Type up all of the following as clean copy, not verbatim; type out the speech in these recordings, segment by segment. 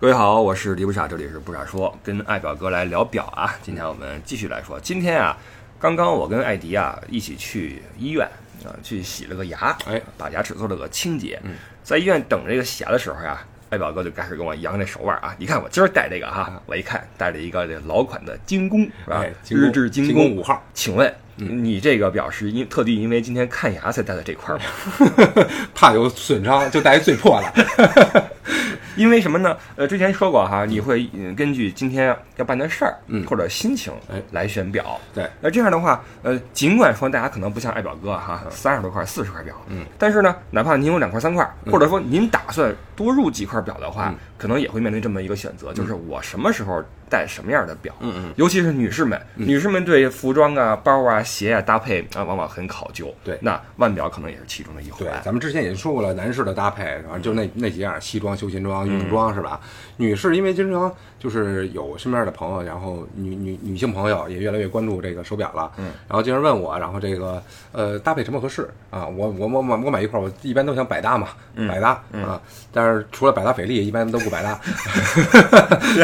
各位好，我是李不傻，这里是不傻说，跟爱表哥来聊表啊。今天我们继续来说，今天啊，刚刚我跟艾迪啊一起去医院啊，去洗了个牙，把牙齿做了个清洁。在医院等这个洗牙的时候呀，爱表哥就开始跟我扬这手腕啊，你看我今儿戴这个哈，我一看戴了一个这老款的精工是吧？日制精工5号。请问你这个表是特地因为今天看牙才戴的这块吗？怕有损伤，就戴最破了。因为什么呢？之前说过哈，你会根据今天要办的事儿，或者心情来选表。对，那这样的话，尽管说大家可能不像爱表哥哈，30多块、40块表，但是呢，哪怕您有2块、3块，或者说您打算多入几块表的话，可能也会面临这么一个选择，就是我什么时候戴什么样的表。尤其是女士们，对服装啊、包啊、鞋啊搭配啊，往往很考究。对，那腕表可能也是其中的一环。对，咱们之前也说过了，男士的搭配，然后就那几样：西装、休闲装、运动装，是吧？女士因为经常就是有身边的朋友，然后女性朋友也越来越关注这个手表了，然后经常问我，然后这个搭配什么合适啊？我买一块，我一般都想百搭嘛，百搭啊。但是除了百搭翡丽，一般都不百搭。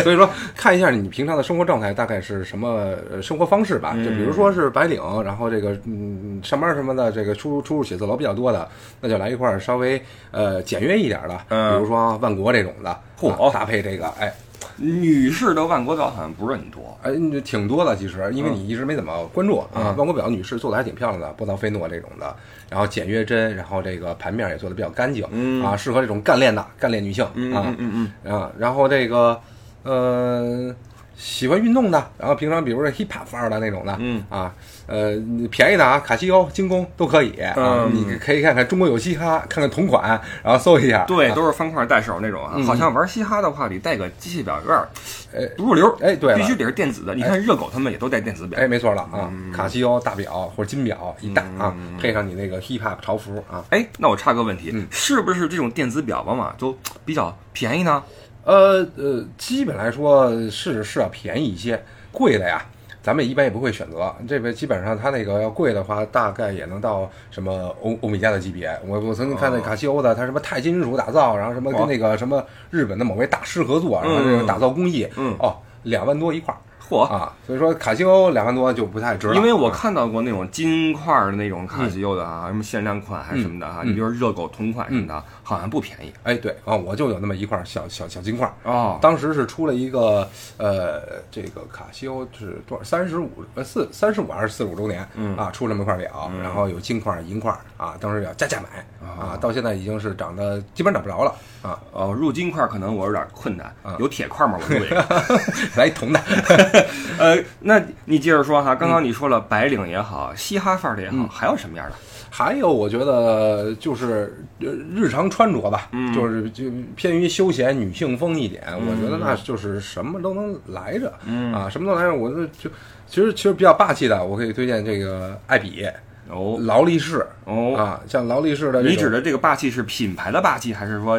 所以说，看一下你平常的生活状态大概是什么生活方式吧，就比如说是白领，然后这个上班什么的，这个出入写字楼比较多的，那就来一块稍微简约一点的，比如说万国这种的，搭配这个女士的万国表好像不是很多，挺多的其实，因为你一直没怎么关注啊。万国表女士做的还挺漂亮的，波桑菲诺这种的，然后简约针，然后这个盘面也做的比较干净啊，适合这种干练女性啊。然后这个喜欢运动的，然后平常比如说 hiphop 范儿的那种的，便宜的啊，卡西欧、精工都可以啊。你可以看看中国有嘻哈，看看同款，然后搜一下。对，都是方块带手那种啊。好像玩嘻哈的话，你带个机械表有点不入流。对，必须得是电子的。你看热狗他们也都带电子表。没错了啊，卡西欧大表或者金表一戴啊，配上你那个 hiphop 潮服啊。那我插个问题，是不是这种电子表往往都比较便宜呢？基本来说是要便宜一些，贵的呀，咱们一般也不会选择。这边基本上它那个要贵的话，大概也能到什么欧米茄的级别。我曾经看那卡西欧的，它什么钛金属打造，然后什么跟那个什么日本的某位大师合作，然后这个打造工艺，2万多一块。所以说卡西欧2万多就不太值了，因为我看到过那种金块的那种卡西欧的啊，什么限量款还是什么的啊，你比如热狗同款什么的，好像不便宜。对啊，我就有那么一块小金块当时是出了一个这个卡西欧是多少35还是45周年啊，出了这么块表，然后有金块银块啊，当时要加价买啊，到现在已经是涨得基本涨不着了啊。入金块可能我有点困难，有铁块吗？我入一个来铜的。那你接着说哈，刚刚你说了白领也好，嘻哈范儿的也好，还有什么样的？还有我觉得就是日常穿着吧，就是就偏于休闲女性风一点，我觉得那就是什么都能来着啊，什么都来着。我就其实比较霸气的，我可以推荐这个爱彼。劳力士啊，像劳力士的，你指的这个霸气是品牌的霸气，还是说？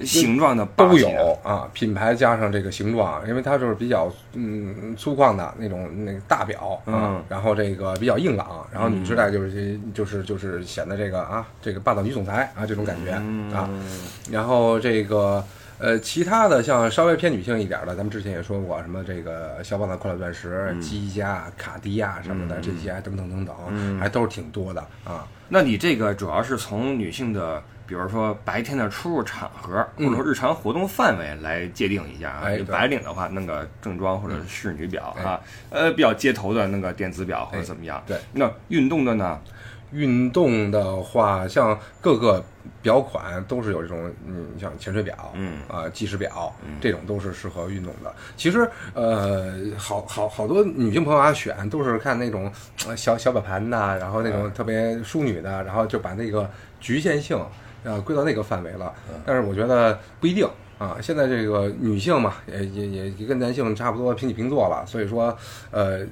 形状的都有啊，品牌加上这个形状，因为它就是比较粗犷的那种那个大表啊，然后这个比较硬朗，然后女士戴就是显得这个啊这个霸道女总裁啊这种感觉啊，然后这个。其他的像稍微偏女性一点的，咱们之前也说过，什么这个肖邦的快乐钻石、积家、卡地亚什么的，这些等等，还都是挺多的啊。那你这个主要是从女性的，比如说白天的出入场合，或者说日常活动范围来界定一下啊。白领的话，弄个正装或者仕女表啊，比较街头的那个电子表或者怎么样。对，那运动的呢？运动的话，像各个表款都是有这种，像潜水表，计时表，这种都是适合运动的。其实，好多女性朋友啊，选都是看那种小摆盘的，然后那种特别淑女的，然后就把那个局限性归到那个范围了。但是我觉得不一定。啊，现在这个女性嘛，也跟男性差不多平起平坐了，所以说，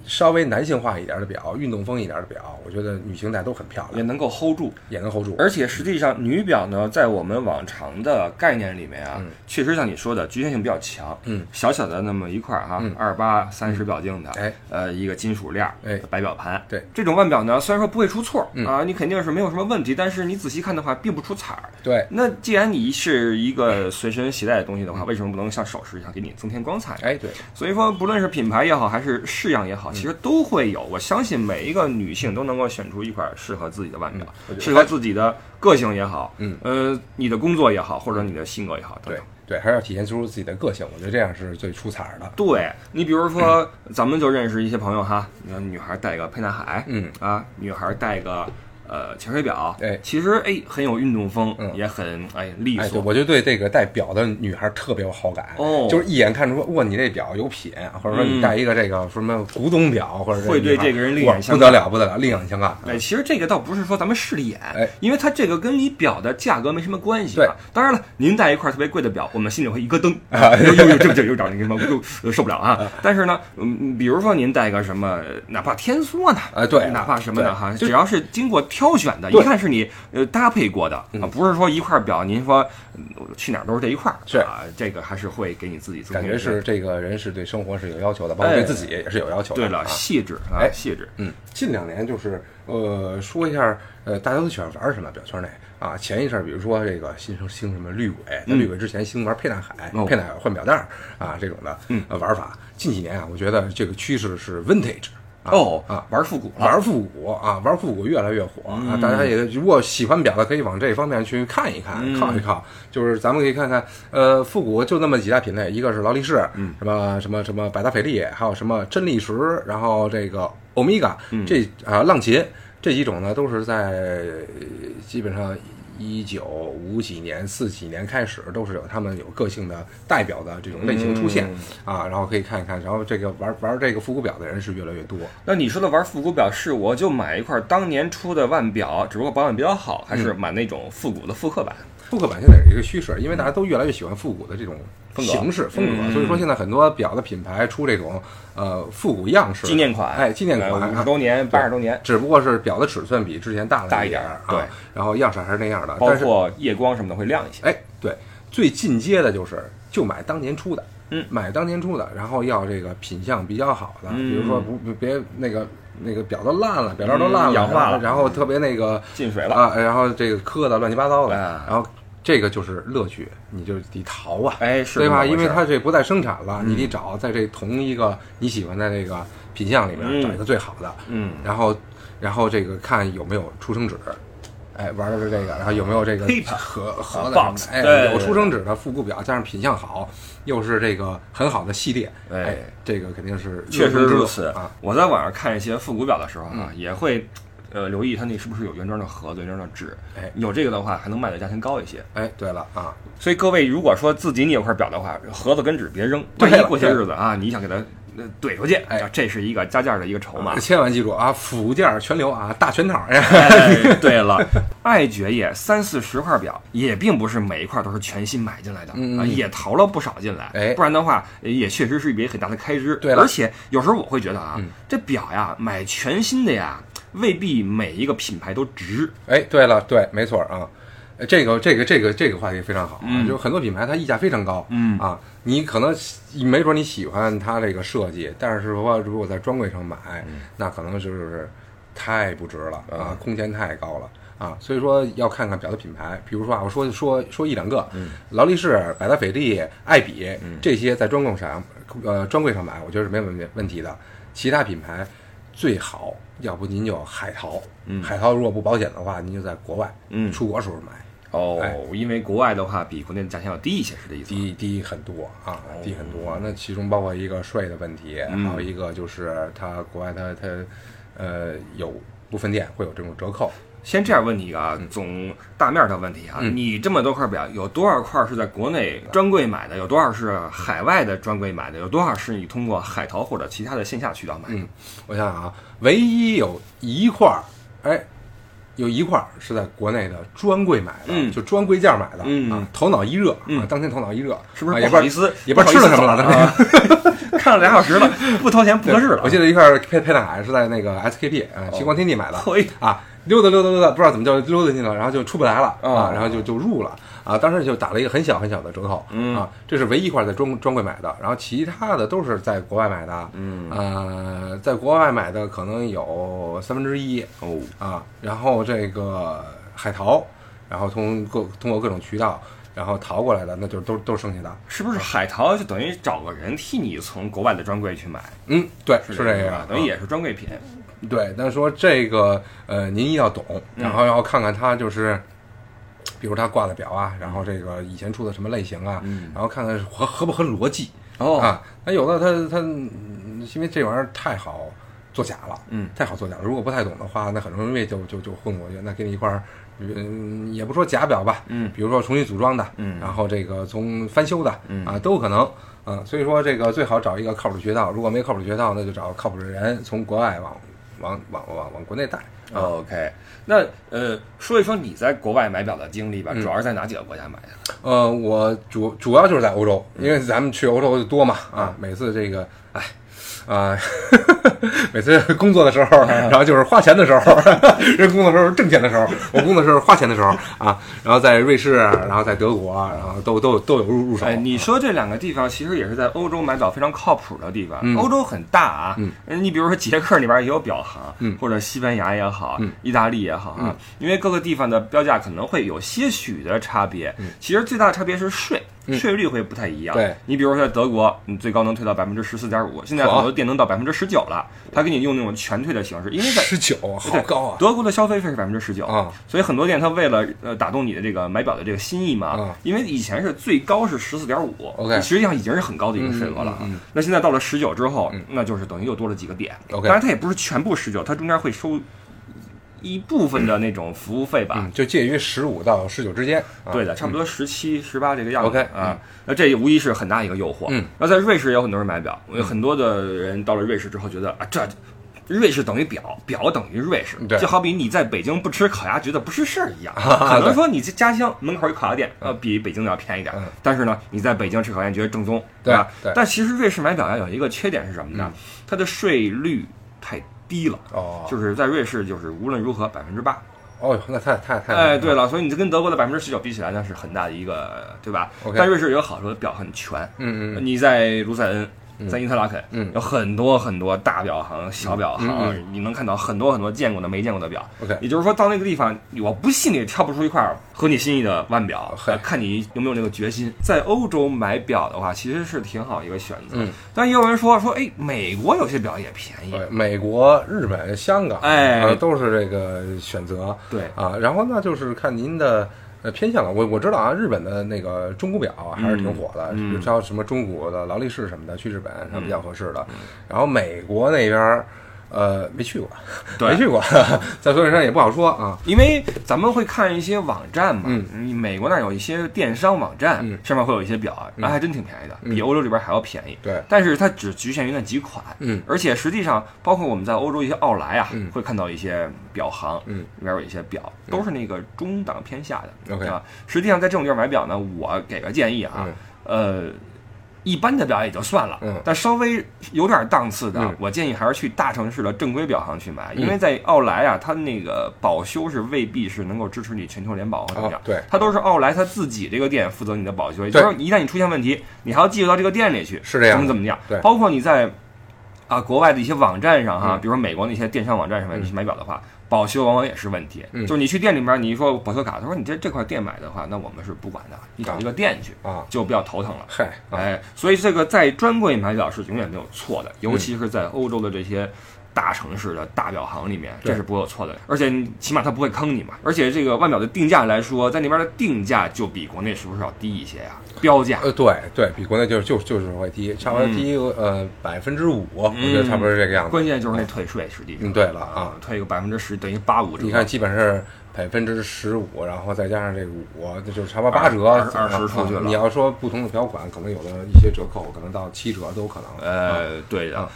稍微男性化一点的表，运动风一点的表，我觉得女性戴都很漂亮，也能够 hold 住，而且实际上，女表呢，在我们往常的概念里面啊，确实像你说的，局限性比较强。小小的那么一块哈，28、30表径的，一个金属链，白表盘。对，这种腕表呢，虽然说不会出错啊，你肯定是没有什么问题，但是你仔细看的话，并不出彩儿。对，那既然你是一个随身携带的东西的话，为什么不能像首饰一样给你增添光彩？哎，对。所以说，不论是品牌也好，还是式样也好，其实都会有。我相信每一个女性都能够选出一款适合自己的外表，适合自己的个性也好，你的工作也好，或者你的性格也好，等等。对，还是要体现出自己的个性，我觉得这样是最出彩的。对，你比如说，咱们就认识一些朋友哈，你看女孩戴个沛纳海，啊，女孩戴个潜水表，哎，其实哎很有运动风，也很哎利索。我就对这个戴表的女孩特别有好感，哦，就是一眼看出哇你这表有品，或者说你戴一个这个什么古董表，或者会对这个人另眼相看，不得了，另眼相看。哎，其实这个倒不是说咱们势利眼，哎，因为它这个跟你表的价格没什么关系。对，当然了，您戴一块特别贵的表，我们心里会一个灯，又找你什么又受不了啊。但是呢，比如说您戴个什么，哪怕天梭呢，哎，对，哪怕什么的哈，只要是经过挑选的，一看是你搭配过的啊，不是说一块表，您说去哪儿都是这一块，是啊，这个还是会给你自己感觉是这个人是对生活是有要求的，包括对自己也是有要求的。对了，细致，哎，细致。近两年就是说一下，大家都喜欢玩什么表圈内啊？前一阵比如说这个新什么绿鬼，在绿鬼之前兴玩沛纳海，沛纳海换表带啊这种的玩法。近几年啊，我觉得这个趋势是 vintage。哦啊，玩复古越来越火啊！大家也如果喜欢表的，可以往这方面去看一看，靠一靠。就是咱们可以看看，复古就那么几大品类，一个是劳力士，什么百达翡丽，还有什么真力石，然后这个欧米茄，这啊浪琴这几种呢，都是在基本上。1950几年、40几年开始，都是有他们有个性的代表的这种类型出现啊，然后可以看一看，然后这个玩这个复古表的人是越来越多。那你说的玩复古表是我就买一块当年出的腕表，只不过保养比较好，还是买那种复古的复刻版？复刻版现在有一个趋势，因为大家都越来越喜欢复古的这种形式风格，所以说现在很多表的品牌出这种复古样式纪念款，哎，纪念款50周年、80周年，只不过是表的尺寸比之前大一点，对，然后样式还是那样的，包括夜光什么的会亮一些。哎，对，最进阶的就买当年出的，然后要这个品相比较好的，比如说别那个表都烂了，表链都烂了，氧化了，然后特别那个进水了啊，然后这个磕的乱七八糟的，然后这个就是乐趣，你就得淘啊，哎，是对吧？因为它这不再生产了，你得找在这同一个你喜欢的这个品相里面找一个最好的，然后这个看有没有出生纸。哎，玩的是这个，然后有没有这个合的？哎，有出生纸的复古表，加上品相好，又是这个很好的系列，哎，这个肯定是确实如此啊！我在网上看一些复古表的时候啊，也会留意它那是不是有原装的盒子、原装的纸。哎，有这个的话，还能卖的价钱高一些。哎，对了啊，所以各位如果说自己你有块表的话，盒子跟纸别扔，万一过些日子啊，你想给它。怼出去，哎，这是一个加价的一个筹码，千万记住啊，辅件全留啊，大全套。哎，对了，爱爵爷30-40块表也并不是每一块都是全新买进来的，也淘了不少进来，哎，不然的话也确实是一笔很大的开支。对了，而且有时候我会觉得啊，这表呀买全新的呀，未必每一个品牌都值。哎，对了，对，没错啊。这个话题非常好啊，就是很多品牌它溢价非常高，啊，你可能没准你喜欢它这个设计，但是说如果在专柜上买，那可能就是太不值了啊，空间太高了啊，所以说要看看表的品牌，比如说啊，我说一两个，劳力士、百达翡丽、爱彼这些在专柜上买，我觉得是没问题的，其他品牌最好要不您就海淘，如果不保险的话，您就在国外，出国时候买。哦，因为国外的话比国内的价钱要低一些，是这意思。低很多啊，低很多。那其中包括一个税的问题，还有一个就是它国外它有部分店会有这种折扣。先这样问你啊，总大面的问题啊，你这么多块表，有多少块是在国内专柜买的？有多少是海外的专柜买的？有多少是你通过海淘或者其他的线下渠道买的？我想想啊，唯一有一块是在国内的专柜买的，就专柜价买的啊，当天头脑一热，是不是不好意思？也不知道吃了什么了，看了2小时了，不掏钱不合适了。我记得一块沛纳海是在那个 SKP 星光天地买的啊。溜达，不知道怎么就溜达进了，然后就出不来了啊，然后就入了啊，当时就打了一个很小的折扣啊，这是唯一一块在专柜买的，然后其他的都是在国外买的，在国外买的可能有1/3哦啊，然后这个海淘，然后通过各种渠道。然后逃过来的，那就都剩下的。是不是海淘就等于找个人替你从国外的专柜去买？嗯，对，是这个，等于也是专柜品。对，但是说这个您一定要懂，然后要看看它就是。比如他挂的表啊，然后这个以前出的什么类型啊，然后看看合不合逻辑啊。那有的他因为这玩意儿太好作假了，太好作假了。如果不太懂的话，那很容易就混过去。那给你一块儿，也不说假表吧，比如说重新组装的，然后这个从翻修的啊，都有可能啊。所以说这个最好找一个靠谱的渠道，如果没靠谱渠道，那就找靠谱的人从国外往国内带。OK， 那说一说你在国外买表的经历吧，主要是在哪几个国家买的？我主要就是在欧洲，因为咱们去欧洲多嘛啊，每次这个每次工作的时候，然后就是花钱的时候，人工作的时候挣钱的时候，我工作的时候花钱的时候啊，然后在瑞士，然后在德国，然后都有入手。哎，你说这两个地方其实也是在欧洲买表非常靠谱的地方。欧洲很大啊，你比如说捷克里边也有表行，或者西班牙也好，意大利也好啊，因为各个地方的标价可能会有些许的差别。其实最大的差别是税率会不太一样。对，你比如说在德国，你最高能退到 14.5%， 现在很多店能到 19%了，他给你用那种全退的形式，因为在 19%好高啊！德国的消费费是 19%啊，所以很多店他为了打动你的这个买表的这个心意嘛，因为以前是最高是 14.5%， OK， 实际上已经是很高的一个税额了。那现在到了19之后，那就是等于又多了几个点。OK， 当然它也不是全部19，它中间会收一部分的那种服务费吧，就介于15到19之间，对的，差不多17、18这个样子。OK 啊，那这无疑是很大一个诱惑。那在瑞士有很多人买表，有很多的人到了瑞士之后觉得啊，这瑞士等于表，表等于瑞士，就好比你在北京不吃烤鸭觉得不是事儿一样。可能说你家乡门口有烤鸭店，比北京要便宜点，但是呢，你在北京吃烤鸭觉得正宗，对吧？但其实瑞士买表呀有一个缺点是什么呢？它的税率太低了，就是在瑞士，就是无论如何8%。哦，那太哎，对了，所以你跟德国的19%比起来呢，是很大的一个，对吧？ Okay， 在瑞士有好多表很全，你在卢塞恩，在因特拉肯，有很多很多大表行、小表行，你能看到很多很多见过的、没见过的表。Okay， 也就是说，到那个地方，我不信也挑不出一块合你心意的腕表，看你有没有那个决心。在欧洲买表的话，其实是挺好一个选择。但也有人说，哎，美国有些表也便宜，美国、日本、香港，都是这个选择。对啊，然后那就是看您的。偏向了我知道啊，日本的那个中古表还是挺火的，比如像什么中古的劳力士什么的，去日本是比较合适的。然后美国那边，没去过，在所以上也不好说啊，因为咱们会看一些网站嘛，美国那有一些电商网站，上面会有一些表，还真挺便宜的，比欧洲这边还要便宜。对，但是它只局限于那几款，而且实际上包括我们在欧洲一些奥莱啊，会看到一些。表行里边有一些表，都是那个中档偏下的。OK， 实际上在这种地儿买表呢，我给个建议啊，一般的表也就算了，但稍微有点档次的，我建议还是去大城市的正规表行去买，因为在奥莱啊，它那个保修是未必是能够支持你全球联保或怎么样，对，它都是奥莱它自己这个店负责你的保修，也就是说一旦你出现问题，你还要记录到这个店里去，是这样，怎么样，对，包括你在国外的一些网站上比如说美国那些电商网站上面你去买表的话。保修往往也是问题，就是你去店里面，你一说保修卡，他说你在这块店买的话，那我们是不管的，你找一个店去就比较头疼了。哎，所以这个在专柜买表是永远没有错的，尤其是在欧洲的这些大城市的大表行里面，这是不会有错的。而且起码它不会坑你嘛。而且这个腕表的定价来说，在那边的定价就比国内是不是要低一些呀？标价对，比国内就是会低，差不多低5%，我觉得差不多是这个样子。关键就是那退税，实际上对了啊，退个10%等于85折。你看，基本是15%，然后再加上这个5%，就是差不多8折，20出去了。你要说不同的表款，可能有的一些折扣，可能到7折都有可能。对的。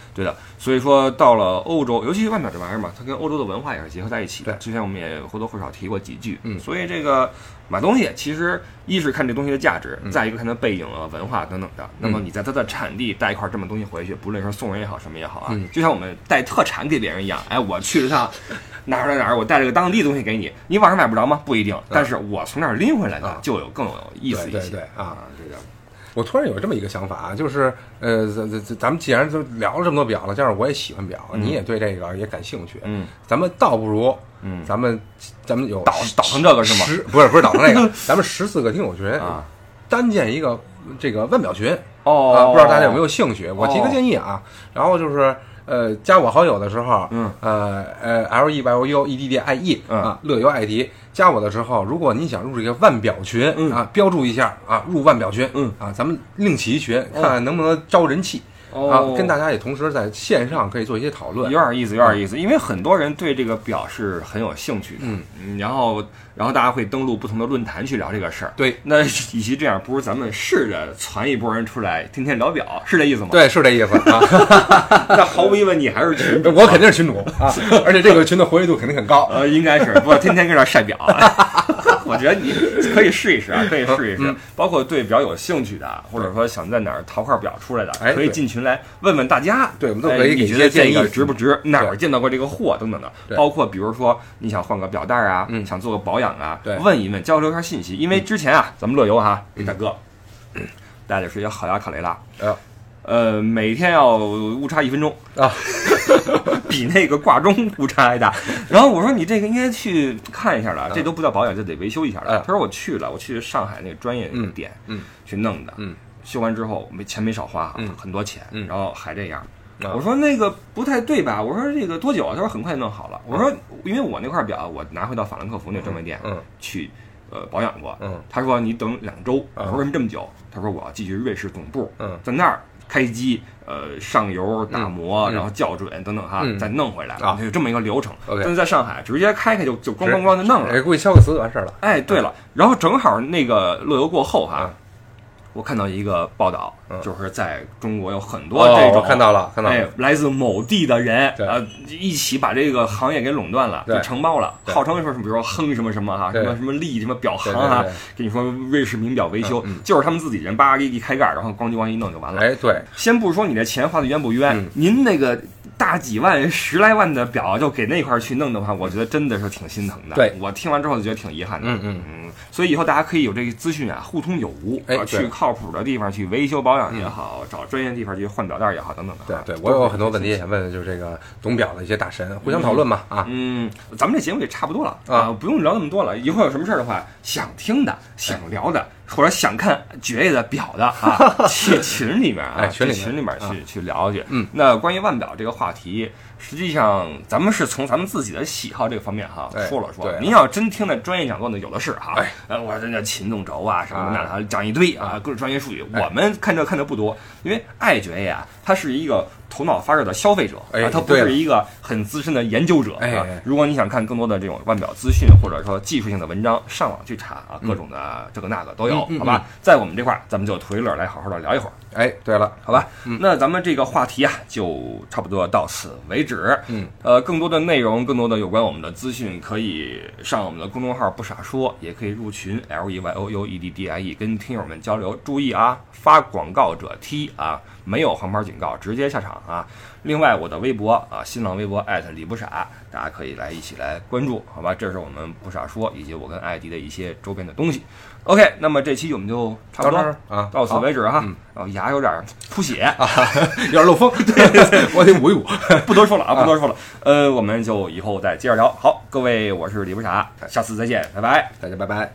所以说，到了欧洲，尤其是腕表这玩意儿嘛，它跟欧洲的文化也是结合在一起的。之前我们也或多或少提过几句。所以这个。买东西其实一是看这东西的价值，再一个看它背景啊、文化等等的。那么你在它的产地带一块这么东西回去，不论是送人也好，什么也好啊，就像我们带特产给别人一样。哎，我去了趟哪儿，我带了个当地东西给你，你网上买不着吗？不一定，但是我从那儿拎回来的就有更有意思一些。对。我突然有这么一个想法，就是咱们既然都聊了这么多表了，加上我也喜欢表，你也对这个也感兴趣，咱们倒不如。咱们有倒腾这个是吗？不是倒腾那个，咱们14个听友群单建一个这个问表群哦、不知道大家有没有兴趣？我提个建议啊，然后就是加我好友的时候，LEYOUEDDIE 啊，乐游爱迪。加我的时候，如果你想入这个万表群、啊，标注一下啊，入万表群，啊，咱们另起一群，看能不能招人气。啊，跟大家也同时在线上可以做一些讨论，有点意思，有点意思。因为很多人对这个表是很有兴趣的，然后大家会登录不同的论坛去聊这个事儿。对，那与其这样，不如咱们试着传一波人出来，天天聊表，是这意思吗？对，是这意思啊。那毫无疑问，你还是群主，我肯定是群主啊，而且这个群的活跃度肯定很高。应该是，不天天跟这晒表。我觉得你可以试一试啊，可以试一试。包括对表有兴趣的，或者说想在哪儿淘块表出来的，可以进群来问问大家。对，我们都可以给一些建议，值不值？哪儿见到过这个货等等的。包括比如说你想换个表带啊，想做个保养啊，问一问，交流一下信息。因为之前啊，咱们乐游哈，大哥带的是一个好牙卡雷拉，每天要误差1分钟啊，比那个挂钟误差还大。然后我说你这个应该去看一下了，这都不叫保养，就得维修一下了。他说我去了，我去上海那个专业那个店，去弄的，修完之后没钱没少花，很多钱，然后还这样。我说那个不太对吧？我说这个多久？他说很快弄好了。我说因为我那块表我拿回到法兰克福那专卖店去。保养过，他说你等2周，我说为什么这么久？他说我要继续瑞士总部，在那儿开机，上油打磨，然后校准等等哈，再弄回来，有这么一个流程。但是在上海直接开就咣咣咣就弄了，估计敲个词完事了。哎，对了，然后正好那个乐游过后哈，我看到一个报道，就是在中国有很多这种看到了，哎，来自某地的人一起把这个行业给垄断了，就承包了，号称说是比如说亨什么什么哈，什么利什么表行啊，跟你说瑞士名表维修，就是他们自己人叭一开盖，然后咣一弄就完了。哎，对，先不说你的钱花的冤不冤，您那个大几万10来万的表就给那块去弄的话，我觉得真的是挺心疼的。对，我听完之后就觉得挺遗憾的。所以以后大家可以有这个资讯啊，互通有无，去靠谱的地方去维修保养也好，找专业地方去换表带也好，等等的。对，我有很多问题也想问，就是这个懂表的一些大神，互相讨论嘛啊。咱们这节目也差不多了啊，不用聊那么多了。以后有什么事儿的话，想听的、想聊的，或者想看爵爷的表的啊，去群里面啊，群里面去聊去。那关于腕表这个话题，实际上咱们是从咱们自己的喜好这个方面哈说了。您要真听的专业讲座呢，有的是哈。我这叫擒纵轴啊，什么那讲一堆啊，各种专业术语。我们看着不多，因为爱爵爷啊，他是一个头脑发热的消费者，他不是一个很资深的研究者。如果你想看更多的这种腕表资讯，或者说技术性的文章，上网去查啊，各种的这个那个都有，好吧？在我们这块，咱们就推乐来好好的聊一会儿。哎，对了，好吧，那咱们这个话题啊，就差不多到此为止。更多的内容，更多的有关我们的资讯，可以上我们的公众号“不傻说”，也可以入群 LEYOUEDDIE 跟听友们交流。注意啊，发广告者踢啊，没有黄牌警告，直接下场啊。另外，我的微博啊，新浪微博@李不傻，大家可以来一起来关注，好吧？这是我们不傻说以及我跟艾迪的一些周边的东西。OK， 那么这期我们就差不多啊，到此为止哈。牙有点出血啊，有点漏风，我得捂一捂，不多说了。我们就以后再接着聊。好，各位，我是李不傻，下次再见，拜拜，大家拜拜。